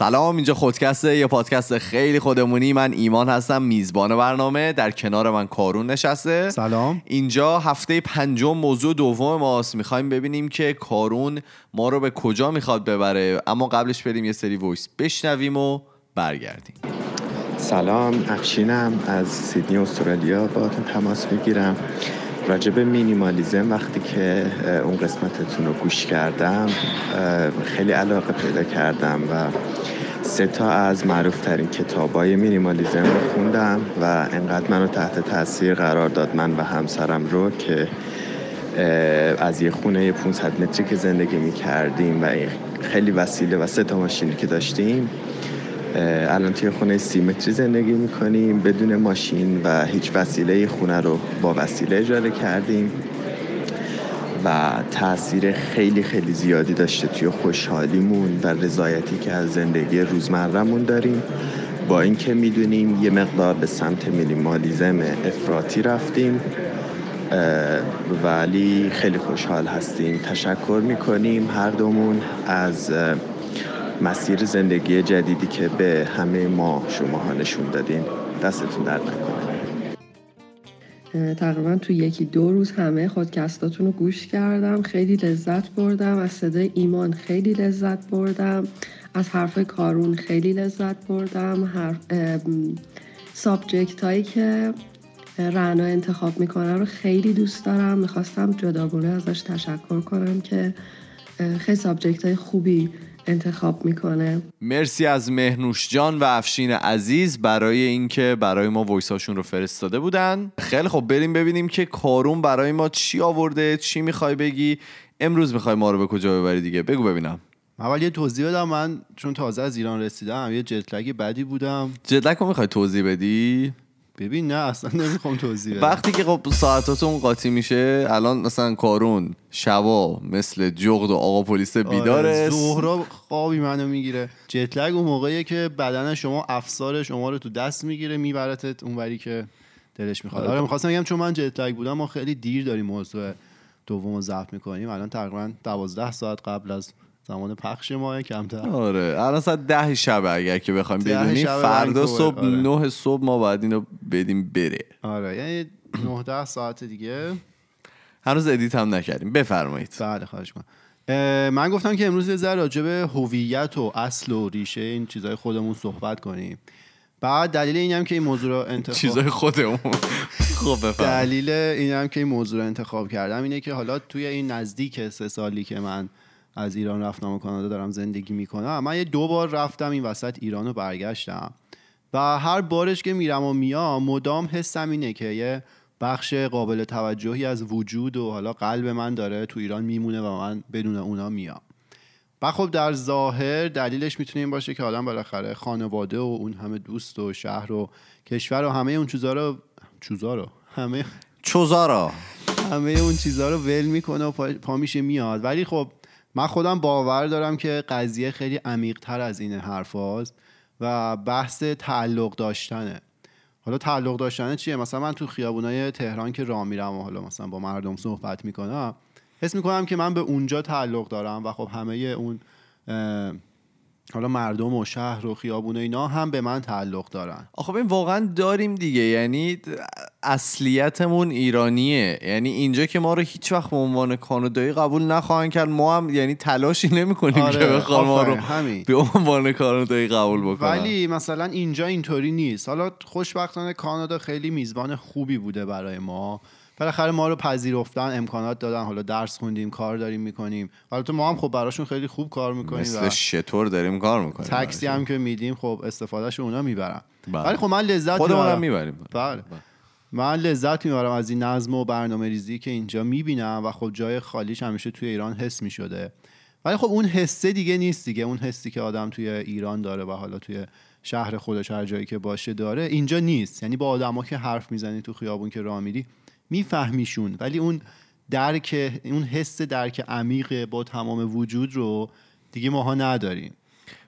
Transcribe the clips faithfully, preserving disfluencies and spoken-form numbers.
سلام، اینجا خودکسته، یه پادکست خیلی خودمونی. من ایمان هستم، میزبان برنامه. در کنار من کارون نشسته. سلام. اینجا هفته پنجم موضوع دوم ماست. میخوایم ببینیم که کارون ما رو به کجا میخواد ببره، اما قبلش بریم یه سری وایس بشنویم و برگردیم. سلام، افشینم از سیدنی استرالیا، باهاتون تماس میگیرم. راجب مینیمالیزم وقتی که اون قسمتتون رو گوش کردم خیلی علاقه پیدا کردم و سه تا از معروفترین کتابای مینیمالیزم رو خوندم و انقدر منو تحت تاثیر قرار داد، من و همسرم رو، که از یه خونه پانصد متری که زندگی میکردیم و خیلی وسیله و سه تا ماشینی که داشتیم، الان توی خونه سی متری زندگی میکنیم بدون ماشین و هیچ وسیله. خونه رو با وسیله اجاره کردیم و تأثیر خیلی خیلی زیادی داشته توی خوشحالیمون و رضایتی که از زندگی روزمره‌مون داریم. با اینکه میدونیم یه مقدار به سمت مینیمالیزم افراطی رفتیم، ولی خیلی خوشحال هستیم. تشکر میکنیم هر دومون از مسیر زندگی جدیدی که به همه ما شماها نشون دادین. دستتون درد نکنه. تقریبا تو یکی دو روز همه خودکستاتون رو گوش کردم، خیلی لذت بردم. از صدای ایمان خیلی لذت بردم، از حرفای کارون خیلی لذت بردم. هر سابجکت هایی که رعنا انتخاب میکنه رو خیلی دوست دارم. میخواستم جداگونه ازش تشکر کنم که خیلی سابجکت های خوبی انتخاب میکنه. مرسی از مهنوش جان و افشین عزیز برای اینکه برای ما وایساشون رو فرستاده بودن. خیلی خب، بریم ببینیم که کارون برای ما چی آورده. چی میخوای بگی امروز؟ میخوای ما رو به کجا ببری دیگه؟ بگو ببینم. اول یه توضیح بدم، من چون تازه از ایران رسیدم یه جت‌لگ بدی بودم. جت‌لگ رو میخوای توضیح بدی؟ ببین نه، اصلا نمیخوام توضیح بدم. وقتی که خب ساعتاتون قاطی میشه، الان مثلا کارون شبا مثل جغد و آقا پلیس بیداره، ظهرا خوابی منو میگیره. جت لگ اون موقعیه که بدن شما افسار شما رو تو دست میگیره، میبرتت اونوری که دلش میخواد. آره میخواستم بگم چون من جت لگ بودم، ما خیلی دیر داریم موضوع دومو ضبط میکنیم. الان تقریبا دوازده ساعت قبل از زمان پخش ما، کمتر. آره الان ساعت ده شب، اگر که بخوایم بدونیم فردا صبح آره. نه صبح ما باید اینو بدیم بره. آره یعنی نه ده ساعت دیگه. هنوز ادیت هم نکردیم. بفرمایید. بله خواهش می‌کنم. من گفتم که امروز یه ذره راجع به هویت و اصل و ریشه این چیزای خودمون صحبت کنیم. بعد دلیل اینم که این موضوع رو انتخاب چیزای خودمون خب بفرمایید. دلیل اینم که این موضوع رو انتخاب کردم اینه که حالا توی این نزدیک سه سالی که من از ایران رفتم و کانادا دارم زندگی میکنم، من یه دو بار رفتم این وسط ایران و برگشتم و هر بارش که میرم و میام مدام حسم اینه که یه بخش قابل توجهی از وجود و حالا قلب من داره تو ایران میمونه و من بدون اونا میام. و خب در ظاهر دلیلش میتونه این باشه که آدم بالاخره خانواده و اون همه دوست و شهر و کشور و همه اون چیزا رو چیزا رو همه چوزا رو همه اون چیزا رو ول میکنه و پا میشه میاد. ولی خب من خودم باور دارم که قضیه خیلی عمیق‌تر از این حرفاست و بحث تعلق داشتنه. حالا تعلق داشتنه چیه؟ مثلا من تو خیابونای تهران که راه میرم و حالا مثلا با مردم صحبت میکنم، حس میکنم که من به اونجا تعلق دارم و خب همه اون حالا مردم و شهر و خیابون و اینا هم به من تعلق دارن. آخه این واقعا داریم دیگه، یعنی اصلیتمون ایرانیه. یعنی اینجا که ما رو هیچ وقت به عنوان کانادایی قبول نخواهند کرد، ما هم یعنی تلاشی نمی‌کنیم آره، که بخوام ما رو به عنوان کانادایی قبول بکنن. ولی مثلا اینجا اینطوری نیست. حالا خوشبختانه کانادا خیلی میزبان خوبی بوده برای ما. بالاخره ما رو پذیرفتن، امکانات دادن، حالا درس خوندیم، کار داریم میکنیم. البته ما هم خب براشون خیلی خوب کار میکنیم، مثل شطور داریم کار میکنیم. تاکسی هم که میدیم خب استفادهشو اونا میبرن. ولی خب من لذت خودمون میبریم. بله من لذت میبرم از این نظم و برنامه‌ریزی که اینجا میبینم و خب جای خالیش همیشه توی ایران حس میشده. ولی خب اون حسه دیگه نیست دیگه، اون حسی که آدم توی ایران داره و حالا توی شهر خودش هر جایی که باشه داره، اینجا نیست. یعنی با آدما که حرف میزنی تو خیابون که راه میری میفهمیشون، ولی اون درک، اون حس درک عمیق با تمام وجود رو دیگه ماها نداریم.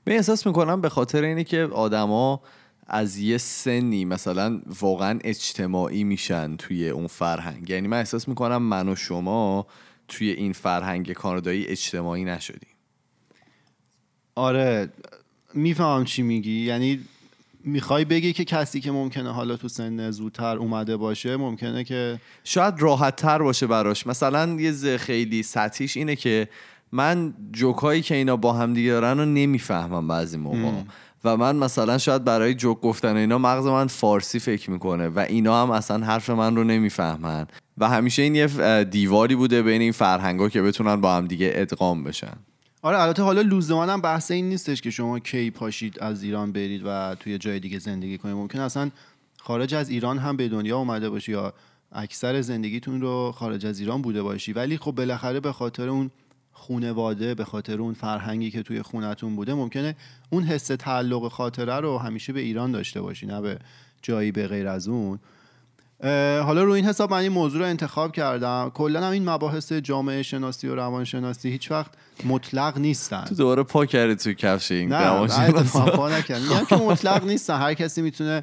من احساس میکنم به خاطر اینه که آدما از یه سنی مثلا واقعا اجتماعی میشن توی اون فرهنگ. یعنی من احساس میکنم من و شما توی این فرهنگ کانادایی اجتماعی نشدیم. آره میفهمم چی میگی، یعنی میخوای بگی که کسی که ممکنه حالا تو سن زودتر اومده باشه ممکنه که شاید راحت تر باشه براش. مثلا یه ز خیلی سطحیش اینه که من جوکایی که اینا با هم دیگه دارن رو نمیفهمم بعضی موقع ام. و من مثلا شاید برای جوک گفتن اینا مغز من فارسی فکر میکنه و اینا هم اصلا حرف من رو نمیفهمن و همیشه این یه دیواری بوده بین این فرهنگا که بتونن با هم دیگه ادغام بشن. آره البته حالا لزوماً بحث این نیستش که شما کی پاشید از ایران برید و توی جای دیگه زندگی کنید، ممکن اصلا خارج از ایران هم به دنیا اومده باشی یا اکثر زندگیتون رو خارج از ایران بوده باشی، ولی خب بالاخره به خاطر اون خونواده، به خاطر اون فرهنگی که توی خونتون بوده، ممکنه اون حس تعلق خاطره رو همیشه به ایران داشته باشی نه به جایی به غیر از اون. حالا روی این حساب من این موضوع رو انتخاب کردم. کلا هم این مباحث جامعه شناسی و روانشناسی هیچ وقت مطلق نیستن. تو دوباره پا کردی تو کفش این روانشناسی. نه، پا نکردم. میگم که مطلق نیستن، هر کسی میتونه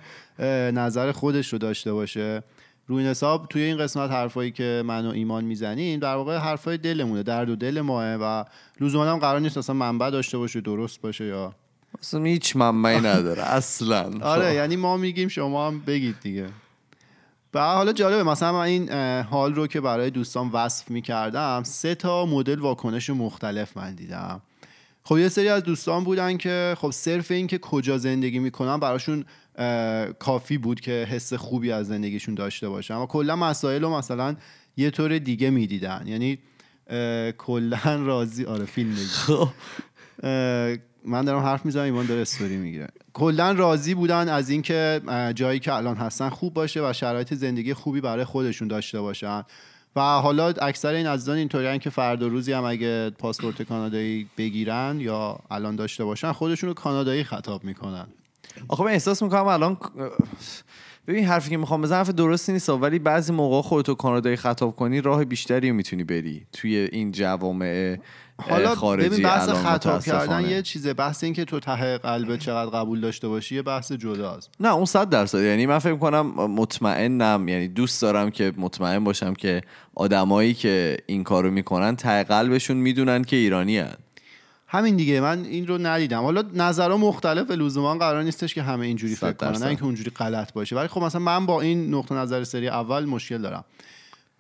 نظر خودش رو داشته باشه. روی این حساب توی این قسمت حرفایی که من و ایمان میزنیم در واقع حرفای دلمونه، درد و دل ماه و لزوما هم قرار نیست اصلا منبع داشته باشه، درست باشه یا اصلا هیچ منبعی نداره اصلا. آره یعنی ما میگیم شما هم بگید دیگه. به حالا جالبه مثلا من این حال رو که برای دوستان وصف میکردم سه تا مدل واکنش مختلف من دیدم. خب یه سری از دوستان بودن که خب صرف این که کجا زندگی میکنن براشون کافی بود که حس خوبی از زندگیشون داشته باشن و کلا مسائل رو مثلا یه طور دیگه میدیدن، یعنی کلا راضی. آره فیلم دیگه من دارم حرف میزنم ایمان داره استوری میگیره. کلا راضی بودن از اینکه جایی که الان هستن خوب باشه و شرایط زندگی خوبی برای خودشون داشته باشن و حالا اکثر این عزیزان اینطورین که فردا روزی هم اگه پاسپورت کانادایی بگیرن یا الان داشته باشن خودشون رو کانادایی خطاب میکنن. آخه من احساس میکنم الان ببین حرفی که میخوام بزنم حرف درستی نیست، ولی بعضی موقع خودتو کانادایی خطاب کنی راه بیشتری میتونی بری توی این جوامع خارجی. ببین بحث خطاب کردن یه چیزه، بحث این که تو ته قلب چقدر قبول داشته باشی یه بحث جداست. نه اون صد درصد، یعنی من فکر کنم مطمئنم، یعنی دوست دارم که مطمئن باشم که آدمایی که این کارو میکنن ته قلبشون میدونن که ایرانی هن. همین دیگه، من این رو ندیدم. حالا نظرها مختلف، لزوما قرار نیستش که همه اینجوری فکر کنن، نه اینکه اونجوری غلط باشه، ولی خب مثلا من با این نقطه نظر سری اول مشکل دارم.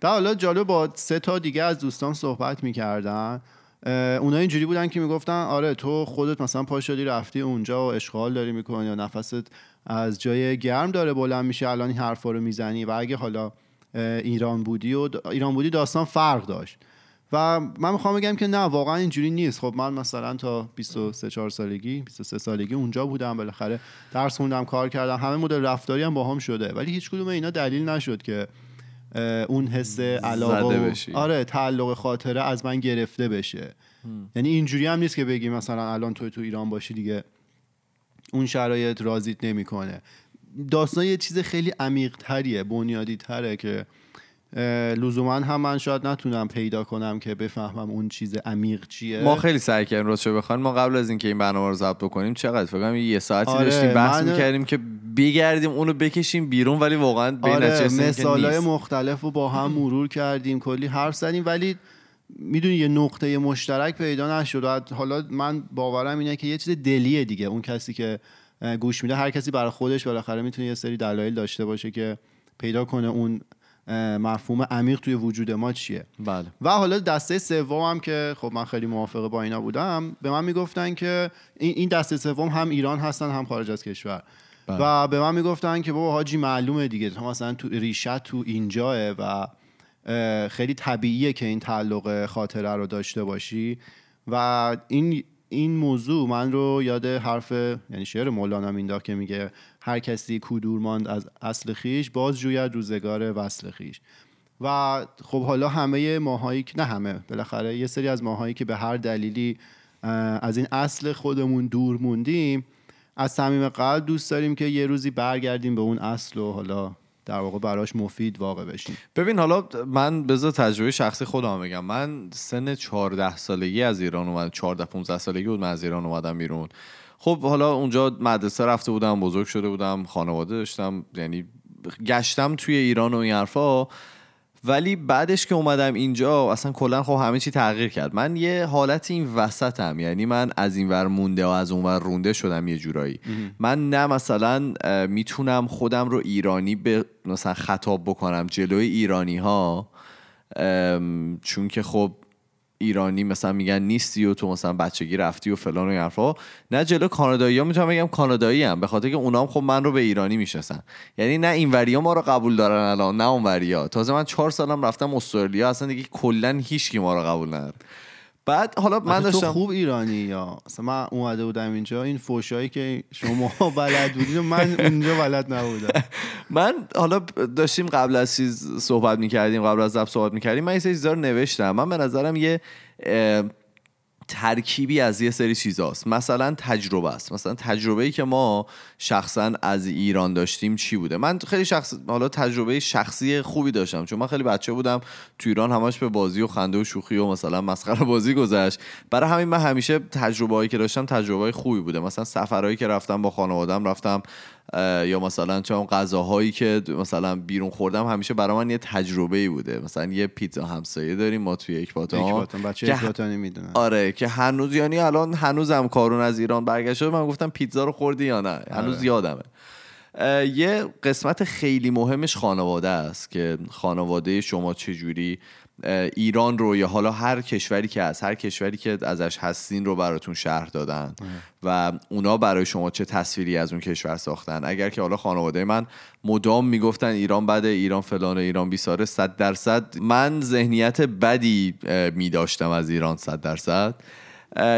تا حالا جالب با سه تا دیگه از دوستان صحبت می‌کردن، اونا اینجوری بودن که میگفتن آره تو خودت مثلا پا شدی رفتی اونجا و اشغال داری می‌کنی یا نفست از جای گرم داره بلند میشه الان این حرفا رو میزنی و اگه حالا ایران بودی و ایران بودی داستان فرق داشت. و من میخوام بگم که نه واقعا اینجوری نیست. خب من مثلا تا بیست و سه چهار سالگی بیست و سه سالگی اونجا بودم، بالاخره درس خوندم، کار کردم، همه مدل رفتاری هم باهام شده، ولی هیچ کدوم اینا دلیل نشد که اون حس علاقه و آره تعلق خاطره از من گرفته بشه. یعنی اینجوری هم نیست که بگی مثلا الان تو تو ایران باشی دیگه اون شرایط راضیت نمیکنه. داستان یه چیز خیلی عمیق تریه، بنیادی تره که لزومن هم من شاید نتونم پیدا کنم که بفهمم اون چیز عمیق چیه. ما خیلی سعی کردیم راستشو بخوایم، ما قبل از اینکه این برنامه رو ضبط بکنیم چقدر فکر کنم یه ساعتی آره داشتیم بحث من... می‌کردیم که بگردیم اونو بکشیم بیرون، ولی واقعا به آره نتیجه مثالای مختلف رو با هم مرور کردیم، کلی حرف زدیم، ولی میدونی یه نقطه مشترک پیدا نشد. حالا من باورم اینه که یه چیز دلیه دیگه، اون کسی که گوش میده هر کسی برای خودش بالاخره میتونه یه سری دلایل داشته باشه که پیدا کنه اون مفهوم عمیق توی وجود ما چیه. بله. و حالا دسته سومم که خب من خیلی موافقه با اینا بودم، به من میگفتن که این دسته سوم هم ایران هستن هم خارج از کشور. بله. و به من میگفتن که بابا حاجی معلومه دیگه تو مثلا تو ریشت تو اینجاه و خیلی طبیعیه که این تعلق خاطره رو داشته باشی. و این این موضوع من رو یاد حرف یعنی شعر مولانا مینداخت که میگه هر کسی کو دور ماند از اصل خیش باز جوید روزگار وصل خیش. و خب حالا همه ماهایی که نه همه بالاخره یه سری از ماهایی که به هر دلیلی از این اصل خودمون دور موندیم از صمیم قلب دوست داریم که یه روزی برگردیم به اون اصل و حالا در واقع براش مفید واقع بشیم. ببین حالا من بذار تجربه شخصی خودم بگم. من سن چهارده سالگی از ایران اومدم، چهارده پانزده سالگی بود من از ایران اومدم بیرون. خب حالا اونجا مدرسه رفته بودم، بزرگ شده بودم، خانواده داشتم، یعنی گشتم توی ایران و این حرفا، ولی بعدش که اومدم اینجا اصلا کلا خب همه چی تغییر کرد. من یه حالت این وسطم، یعنی من از این ور مونده و از اون ور رونده شدم یه جورایی. من نه مثلا میتونم خودم رو ایرانی به مثلا خطاب بکنم جلوی ایرانی ها، چون که خب ایرانی مثلا میگن نیستی و تو مثلا بچگی رفتی و فلان و این حرفا. نه جلو کانادایی‌ها میتونم بگم کانادایی ام، به خاطر که اونام خب من رو به ایرانی میشناسن. یعنی نه اینوریا ما رو قبول دارن الان، نه اونوریا. تازه من چهار سالم رفتم استرالیا، اصلا دیگه کلا هیچکی ما رو قبول نداره. بعد حالا من داشتم تو خوب ایرانی یا مثلا من اومده بودم اینجا، این فوشایی که شما بلد بودید من اونجا بلد نبودم. من حالا داشتیم قبل از چیز صحبت می‌کردیم، قبل از ضبط صحبت می‌کردیم، من یه سری چیزا رو نوشتم. من به نظرم یه ترکیبی از یه سری چیزاست. مثلا تجربه است. مثلا تجربه‌ای که ما شخصا از ایران داشتیم چی بوده؟ من خیلی شخص حالا تجربه شخصی خوبی داشتم، چون من خیلی بچه بودم تو ایران، همش به بازی و خنده و شوخی و مثلا مسخره بازی گذشت. برای همین من همیشه تجربه‌هایی که داشتم تجربه‌های خوبی بوده. مثلا سفرهایی که رفتم با خانواده‌ام رفتم، یا مثلا چون غذاهایی که مثلا بیرون خوردم همیشه برای من یه تجربه‌ای بوده. مثلا یه پیتزا همسایه داریم ما توی اکباتان، بچه اکباتانی میدونن، آره، که هنوز یعنی الان هنوزم کارون از ایران برگشته من گفتم پیتزا رو خوردی یا نه، هنوز آره. یادمه. یه قسمت خیلی مهمش خانواده است، که خانواده شما چجوری ایران رو یا حالا هر کشوری که از هر کشوری که ازش هستین رو براتون شرح دادن و اونا برای شما چه تصویری از اون کشور ساختن. اگر که حالا خانواده من مدام میگفتن ایران بده، ایران فلانه، ایران بیساره، صد درصد من ذهنیت بدی میداشتم از ایران، صد درصد.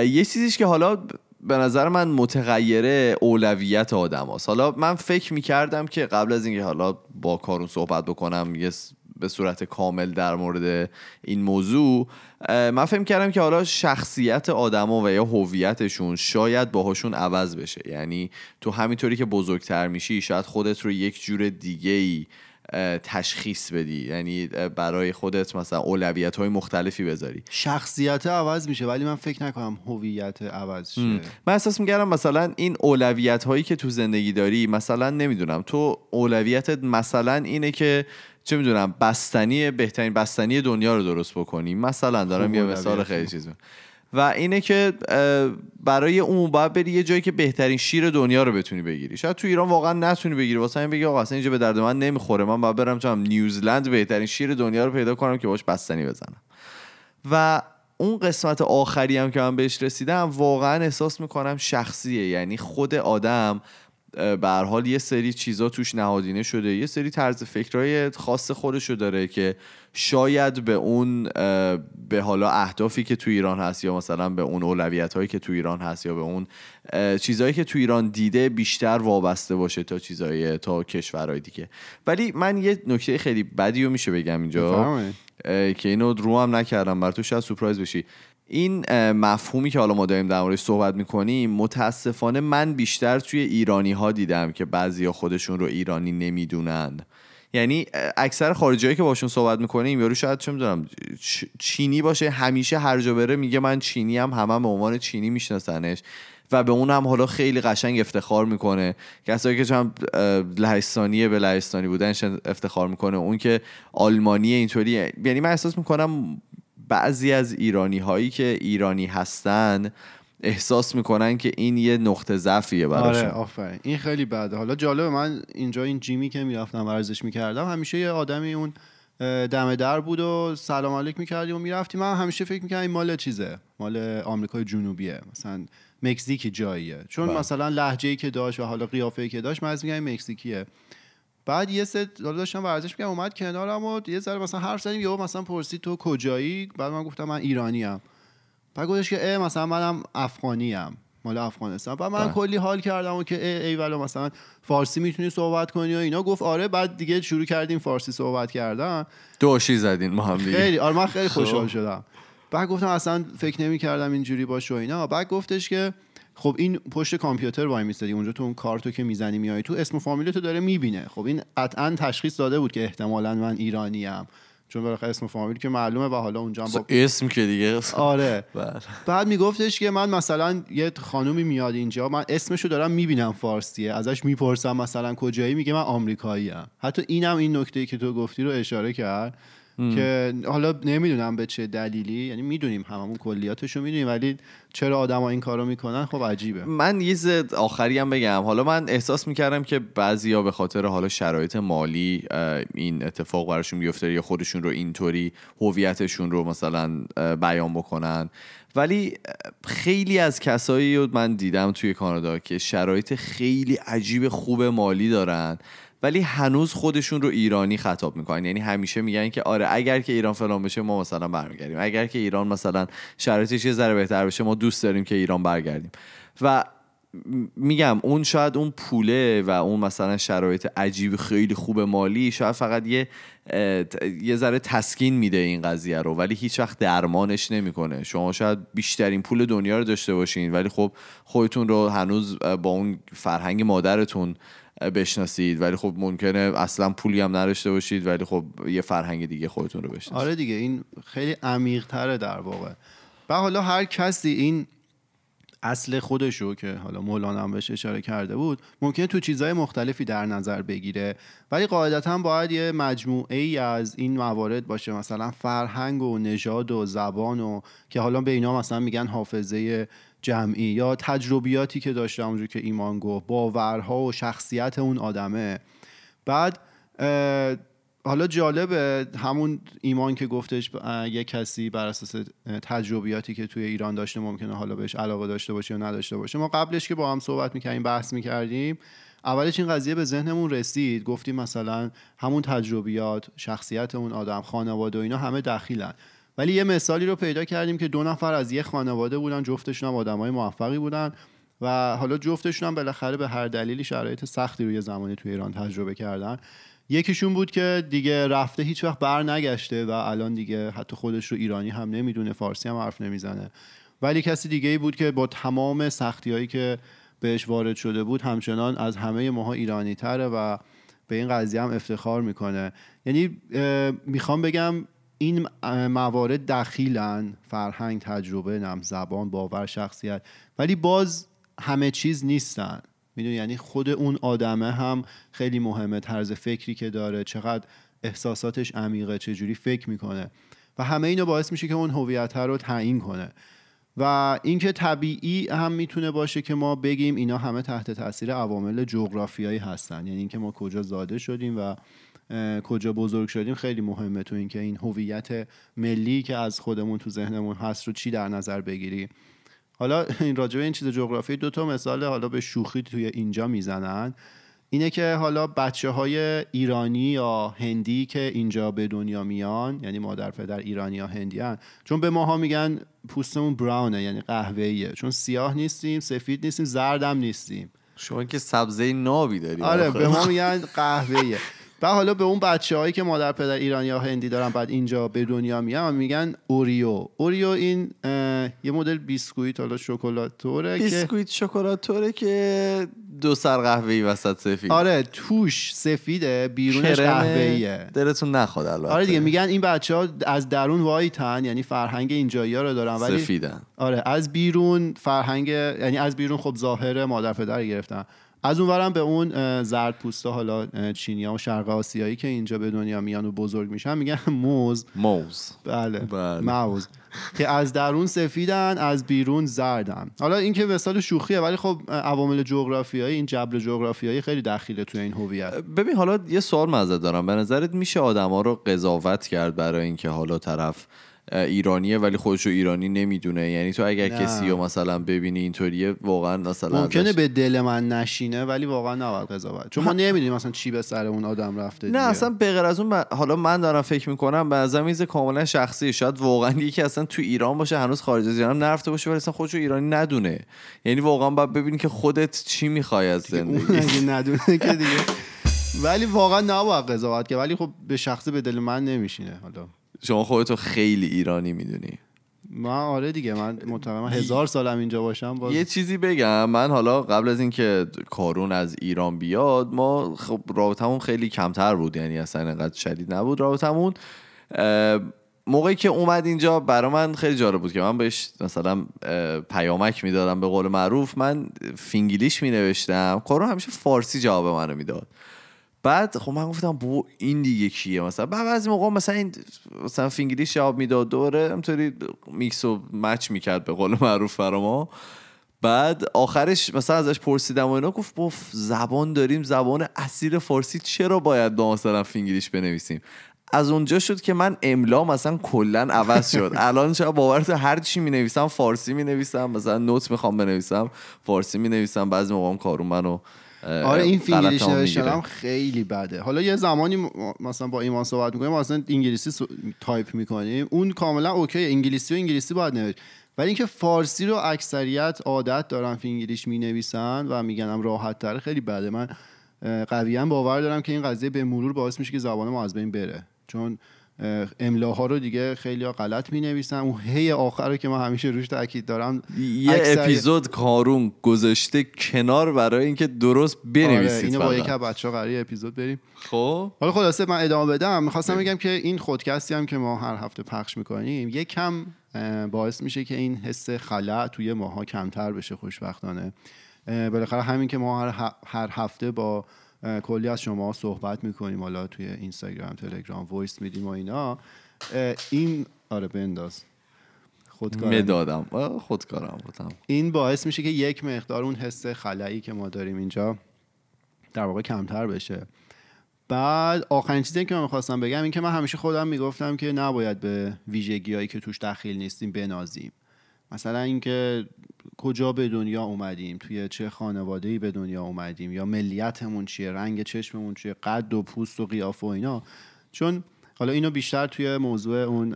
یه چیزیش که حالا به نظر من متغیره اولویت آدم هست. حالا من فکر میکردم که قبل از اینکه حالا با کارون صحبت بکنم یه به صورت کامل در مورد این موضوع، من فهم کردم که حالا شخصیت آدما و یا هویتشون شاید باهاشون عوض بشه. یعنی تو همینطوری که بزرگتر میشی شاید خودت رو یک جور دیگه‌ای تشخیص بدی، یعنی برای خودت مثلا اولویت‌های مختلفی بذاری. شخصیت عوض میشه ولی من فکر نکنم هویت عوض شه. من احساس می‌کردم مثلا این اولویت‌هایی که تو زندگی داری، مثلا نمیدونم تو اولویتت مثلا اینه که چه میدونم بستنی بهترین بستنی دنیا رو درست بکنی، مثلا دارم یه مثال خیلی چیز میگم، و اینه که برای اون باید بری یه جایی که بهترین شیر دنیا رو بتونی بگیری. شاید تو ایران واقعا نتونی بگیری، واسه همین بگی آقا اصلا اینجا به درد من نمیخوره، من باید برم چم نیوزلند بهترین شیر دنیا رو پیدا کنم که باش بستنی بزنم. و اون قسمت آخری هم که من بهش رسیدم واقعا احساس میکنم شخصیه، یعنی خود آدم به هر حال یه سری چیزا توش نهادینه شده، یه سری طرز فکرای خاص خودشو داره که شاید به اون به حالا اهدافی که تو ایران هست یا مثلا به اون اولویت‌هایی که تو ایران هست یا به اون چیزایی که تو ایران دیده بیشتر وابسته باشه تا چیزای تا کشورهای دیگه. ولی من یه نکته خیلی بدیو میشه بگم اینجا که اینو رو هم نکردم، برات شاید سورپرایز بشی. این مفهومی که حالا ما داریم در موردش صحبت میکنیم متاسفانه من بیشتر توی ایرانی ها دیدم که بعضیا خودشون رو ایرانی نمیدونن. یعنی اکثر خارجیایی که باشون صحبت میکنیم، یارو شاید چه میدونم چینی باشه، همیشه هر جا بره میگه من چینی ام، همه هم به عنوان چینی میشناسنش و به اون هم حالا خیلی قشنگ افتخار میکنه. کسایی که چند لهستانیه به لهستانی بودنش افتخار میکنه، اون که آلمانی اینطوریه. یعنی من احساس میکنم بعضی از ایرانی هایی که ایرانی هستن احساس میکنن که این یه نقطه ضعفیه براشون. آره آفرین، این خیلی بده. حالا جالبه من اینجا این جیمی که میرفتم ورزش میکردم همیشه یه آدمی اون دم در بود و سلام علیک میکردی و میرفتی، من همیشه فکر میکردم این مال چیزه، مال آمریکای جنوبیه، مثلا مکزیکی جاییه، چون باید. مثلا لهجه‌ای که داشت و حالا قیافه‌ای که داشت من میگم مکزیکیه. بعد یه سه دالا داشتم ورزش می‌کردم، اومد کنارم و یه ذره مثلا حرف زدیم، یهو مثلا پرسید تو کجایی؟ بعد من گفتم من ایرانی‌ام. بعد گفتش که اه مثلا منم افغانی‌ام، مال افغانستان. بعد من کلی حال کردم و که ای والا مثلا فارسی می‌تونی صحبت کنی و اینا، گفت آره. بعد دیگه شروع کردیم فارسی صحبت کردن، دوشی زدین ما هم دیگه. خیلی آره، من خیلی خوشحال شدم. بعد گفتم اصلا فکر نمی‌کردم اینجوری باشه و اینا. بعد گفتش که خب این پشت کامپیوتر وای میستادی اونجا، تو اون کارتو که میزنی میای تو، اسم و فامیلتو داره میبینه. خب این قطعاً تشخیص داده بود که احتمالاً من ایرانیم، چون بالاخره اسم و فامیل که معلومه و حالا اونجا هم با اسم که دیگه آره. بعد میگفتش که من مثلا یه خانومی میاد اینجا، من اسمشو دارم میبینم فارسیه، ازش میپرسم مثلا کجایی، میگه من آمریکایی‌ام. حتی اینم این نکته‌ای که تو گفتی رو اشاره کرد ام. که حالا نمیدونم به چه دلیلی، یعنی میدونیم هممون کلیاتشو میدونیم، ولی چرا آدما این کارو میکنن خب عجیبه. من یه ذره آخری هم بگم، حالا من احساس میکردم که بعضیا به خاطر حالا شرایط مالی این اتفاق براشون میفته یا خودشون رو اینطوری هویتشون رو مثلا بیان بکنن، ولی خیلی از کسایی رو من دیدم توی کانادا که شرایط خیلی عجیب خوب مالی دارن ولی هنوز خودشون رو ایرانی خطاب میکنن، یعنی همیشه میگن که آره اگر که ایران فلان بشه ما مثلا برمیگردیم، اگر که ایران مثلا شرایطش یه ذره بهتر بشه ما دوست داریم که ایران برگردیم. و میگم اون شاید اون پوله و اون مثلا شرایط عجیب خیلی خوب مالی شاید فقط یه یه ذره تسکین میده این قضیه رو، ولی هیچ وقت درمانش نمیکنه. شما شاید بیشترین پول دنیا رو داشته باشین ولی خب خودتون رو هنوز با اون فرهنگ مادرتون بشناسید، ولی خب ممکنه اصلا پولی هم نداشته باشید ولی خب یه فرهنگ دیگه خودتون رو بشناسید. آره دیگه این خیلی عمیق تره در واقع. و حالا هر کسی این اصل خودشو که حالا مولانا هم بهش اشاره کرده بود ممکنه تو چیزهای مختلفی در نظر بگیره، ولی قاعدتا باید یه مجموعه ای از این موارد باشه، مثلا فرهنگ و نژاد و زبان و که حالا به اینا مثلا میگن حافظه جمعی، یا تجربیاتی که داشته اونجور که ایمان گفت، باورها و شخصیت اون آدمه. بعد حالا جالبه همون ایمان که گفتش یک کسی بر اساس تجربیاتی که توی ایران داشته ممکنه حالا بهش علاقه داشته باشه یا نداشته باشه. ما قبلش که با هم صحبت میکردیم بحث میکردیم اولش این قضیه به ذهنمون رسید، گفتیم مثلا همون تجربیات، شخصیت اون آدم، خانواده و اینا همه دخیلن، ولی یه مثالی رو پیدا کردیم که دو نفر از یه خانواده بودن، جفتشون هم آدمای موفقی بودن و حالا جفتشون هم بالاخره به هر دلیلی شرایط سختی رو یه زمانی توی ایران تجربه کردن. یکیشون بود که دیگه رفته هیچ وقت بر نگشته و الان دیگه حتی خودش رو ایرانی هم نمیدونه، فارسی هم حرف نمیزنه، ولی کسی دیگه‌ای بود که با تمام سختی‌هایی که بهش وارد شده بود همچنان از همه ماها ایرانی‌تره و به این قضیه هم افتخار میکنه. یعنی میخوام بگم این موارد دخیلن، فرهنگ، تجربه، نم، زبان، باور، شخصیت، ولی باز همه چیز نیستن. میدونی یعنی خود اون آدمه هم خیلی مهمه، طرز فکری که داره، چقدر احساساتش عمیقه، چجوری فکر میکنه و همه اینو باعث میشه که اون هویت رو تعیین کنه. و اینکه طبیعی هم میتونه باشه که ما بگیم اینا همه تحت تاثیر عوامل جغرافیایی هستن، یعنی اینکه ما کجا زاده شدیم و کجا بزرگ شدیم خیلی مهمه تو اینکه این هویت ملی که از خودمون تو ذهنمون هست رو چی در نظر بگیریم. حالا این راجبه این چیز جغرافی دو تا مثال حالا به شوخی توی اینجا میزنن، اینه که حالا بچه‌های ایرانی یا هندی که اینجا به دنیا میان، یعنی مادر پدر ایرانی یا هندی ان، چون به ماها میگن پوستمون براونه یعنی قهوه‌ایه، چون سیاه نیستیم، سفید نیستیم، زردم نیستیم. شما که سبزه نابی داریم. آره به ما میگن قهوه‌ایه. و حالا به اون بچه‌هایی که مادر پدر ایرانی یا هندی دارن بعد اینجا به دنیا میان میگن اوریو. اوریو این یه مدل بیسکویت حالا شکلاتوره، بیسکویت که... شکلاتوره که دو سر قهوه‌ای وسط سفید. آره توش سفیده بیرونش قهوه‌ایه. دلتون نخواد البته. آره دیگه میگن این بچه‌ها از درون وایتن، یعنی فرهنگ اینجایی‌ها رو دارن ولی سفیدن. آره از بیرون فرهنگ، یعنی از بیرون خب ظاهر مادر پدر گرفتن، از اونورم به اون زرد پوسته حالا چینی‌ها و شرق آسیایی که اینجا به دنیا میان و بزرگ میشن میگن موز. موز بله, بله. موز که از درون سفیدن از بیرون زردن. حالا این که مثال شوخیه ولی خب عوامل جغرافیایی، این جبر جغرافیایی خیلی دخیله توی این هویت. ببین حالا یه سوال مزه دارم، به نظرت میشه آدما رو قضاوت کرد برای اینکه حالا طرف ایرانیه ولی خودشو ایرانی نمیدونه؟ یعنی تو اگر نه. کسی رو مثلا ببینی اینطوریه واقعا مثلا ممکنه ازش... به دل من نشینه ولی واقعا نباید قضاوت، چون ما نمیدونیم مثلا چی به سر اون آدم رفته دیگه. نه اصلا به غیر از اون من... حالا من دارم فکر میکنم به نظر میاد کاملا شخصی، شاید واقعا یکی اصلا تو ایران باشه هنوز خارج از ایران نرفته باشه ولی اصلا خودشو ایرانی ندونه، یعنی واقعا باید ببینی که خودت چی میخوای از زندگی. اگه ندونه که دیگه ولی واقعا نباید قضاوت کنه، ولی خب به شخصی به دل من نمیشینه. حالا شما خودتو خیلی ایرانی میدونی؟ من آره دیگه، من مطمئنم هزار سالم اینجا باشم باز. یه چیزی بگم، من حالا قبل از اینکه کارون از ایران بیاد ما خب رابطمون خیلی کمتر بود، یعنی اصلا انقدر شدید نبود رابطمون. موقعی که اومد اینجا برا من خیلی جالب بود که من بهش مثلا پیامک میدادم، به قول معروف من فینگلیش مینوشتم، کارون همیشه فارسی جواب منو میداد. بعد خب من گفتم بو این دیگه کیه مثلا. بعد از موقع مثلا این مثلا فینگلی شاب میداد دوره اینطوری میکس و مچ میکرد به قول معروف برام. بعد آخرش مثلا ازش پرسیدم و اینا، گفت بوف زبان داریم، زبان اصیل فارسی، چرا باید با مثلا فینگلیش بنویسیم؟ از اونجا شد که من املا مثلا کلن عوض شد. الان شاید باورت هر چی می نویسم فارسی می نویسم، مثلا نوت می خوام بنویسم فارسی می نویسم، بعضی موقع کارون منو آره این فینگلیش نوشتنم خیلی بده. حالا یه زمانی مثلا با ایمان صحبت میکنیم مثلا انگلیسی سو... تایپ میکنیم، اون کاملا اوکی، انگلیسی و انگلیسی باید نوشت، ولی اینکه فارسی رو اکثریت عادت دارن فینگلیش می نویسن و میگنم راحت تر، خیلی بده. من قویاً باور دارم که این قضیه به مرور باعث میشه که زبان ما از بین بره، چون املاها رو دیگه خیلی ها غلط می نویسن. اون هی آخر رو که من همیشه روش تاکید دارم، یه اکثر... اپیزود کارون گذاشته کنار برای اینکه درست بنویسید. آره اینو با یک بچه‌ها قراره اپیزود بریم. خب حالا خلاصه من ادامه بدم، می‌خواستم بگم که این خودکستی هم که ما هر هفته پخش می‌کنیم یک کم باعث میشه که این حس خلأ توی ماها کمتر بشه خوشبختانه. بالاخره همین که ما هر هر هفته با کلی از شما صحبت میکنیم، حالا توی اینستاگرام، تلگرام، وایس میدیم و اینا، این آره بنداز خودکارم مدادم خودکارم بودم، این باعث میشه که یک مقدار اون حس خلایی که ما داریم اینجا در واقع کمتر بشه. بعد آخرین چیزی که من میخواستم بگم این که من همیشه خودم میگفتم که نباید به ویژگی هایی که توش دخیل نیستیم بنازیم. مثلا اینکه کجا به دنیا اومدیم، توی چه خانواده‌ای به دنیا اومدیم، یا ملیتمون چیه، رنگ چشممون چیه، قد و پوست و قیافه و اینا. چون حالا اینو بیشتر توی موضوع اون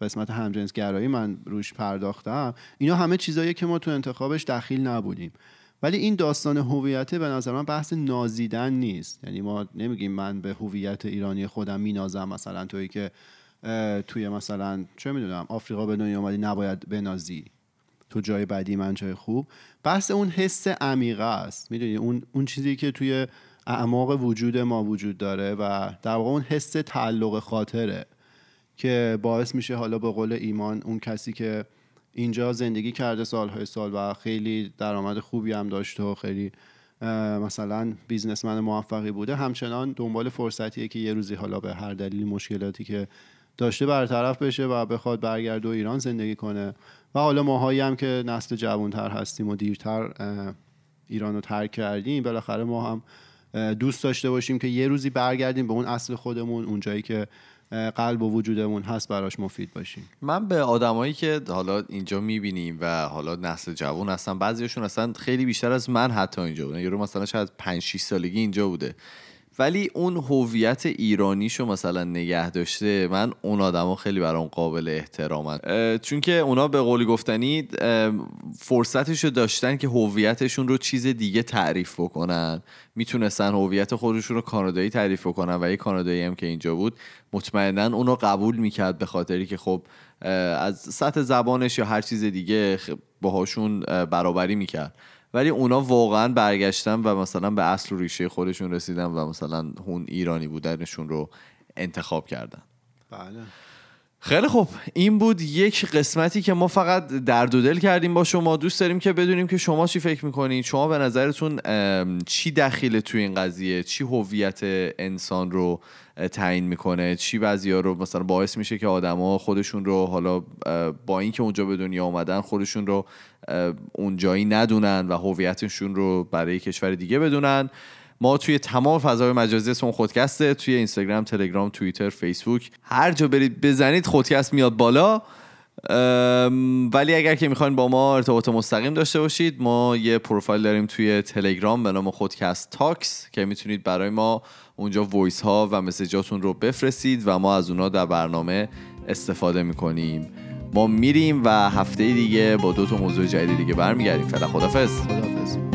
قسمت همجنسگرایی من روش پرداختم، اینا همه چیزاییه که ما تو انتخابش دخیل نبودیم. ولی این داستان هویت به نظر من بحث نازیدن نیست. یعنی ما نمیگیم من به هویت ایرانی خودم مینازم، مثلا تویی که توی مثلا چه میدونم آفریقا به دنیا اومدی نباید بنازی، تو جای بعدی من جای خوب. بحث اون حس عمیقه است، میدونی اون اون چیزی که توی اعماق وجود ما وجود داره و در واقع اون حس تعلق خاطره که باعث میشه حالا به قول ایمان اون کسی که اینجا زندگی کرده سالهای سال و خیلی درآمد خوبی هم داشته و خیلی مثلا بیزنسمن موفقی بوده، همچنان دنبال فرصتیه که یه روزی حالا به هر دلیلی مشکلاتی که داشته برطرف بشه و بخواد برگرده و ایران زندگی کنه. و حالا ماهایی هم که نسل جوان‌تر هستیم و دیرتر ایران رو ترک کردیم، بالاخره ما هم دوست داشته باشیم که یه روزی برگردیم به اون اصل خودمون، اون جایی که قلب و وجودمون هست براش مفید باشیم. من به آدمایی که حالا اینجا میبینیم و حالا نسل جوان هستن، بعضیشون اصلا خیلی بیشتر از من حتی اینجا بودن، یارو مثلا شاید پنج شش سالگی اینجا بوده، ولی اون هویت ایرانیشو مثلا نگه داشته. من اون آدما خیلی برام قابل احترامن، چون که اونا به قولی گفتنی فرصتشو داشتن که هویتشون رو چیز دیگه تعریف بکنن، میتونستن هویت خودشون رو کانادایی تعریف بکنن و یه کانادایی هم که اینجا بود مطمئنن اونو قبول میکرد، به خاطری که خب از سطح زبانش یا هر چیز دیگه باهاشون برابری میکرد. ولی اونا واقعا برگشتن و مثلا به اصل و ریشه خودشون رسیدن و مثلا اون ایرانی بودنشون رو انتخاب کردن. بله خیلی خوب، این بود یک قسمتی که ما فقط درد و دل کردیم با شما. دوست داریم که بدونیم که شما چی فکر میکنین، شما به نظرتون چی دخیله توی این قضیه، چی هویت انسان رو تعیین میکنه، چی بعضیا رو مثلا باعث میشه که آدما خودشون رو حالا با اینکه اونجا به دنیا اومدن خودشون رو اونجایی ندونن و هویتشون رو برای کشور دیگه بدونن. ما توی تمام فضای مجازی اسم خودکسته، توی اینستاگرام، تلگرام، توییتر، فیسبوک، هر جا برید بزنید خودکست میاد بالا. ولی اگر که میخواین با ما ارتباط مستقیم داشته باشید، ما یه پروفایل داریم توی تلگرام به نام خودکست تاکس که میتونید برای ما اونجا وایس ها و مسیجاتون رو بفرستید و ما از اونها در برنامه استفاده میکنیم. ما میریم و هفته دیگه با دو تا موضوع جدید دیگه برمیگردیم. فعلا خدافظ. خدافظ.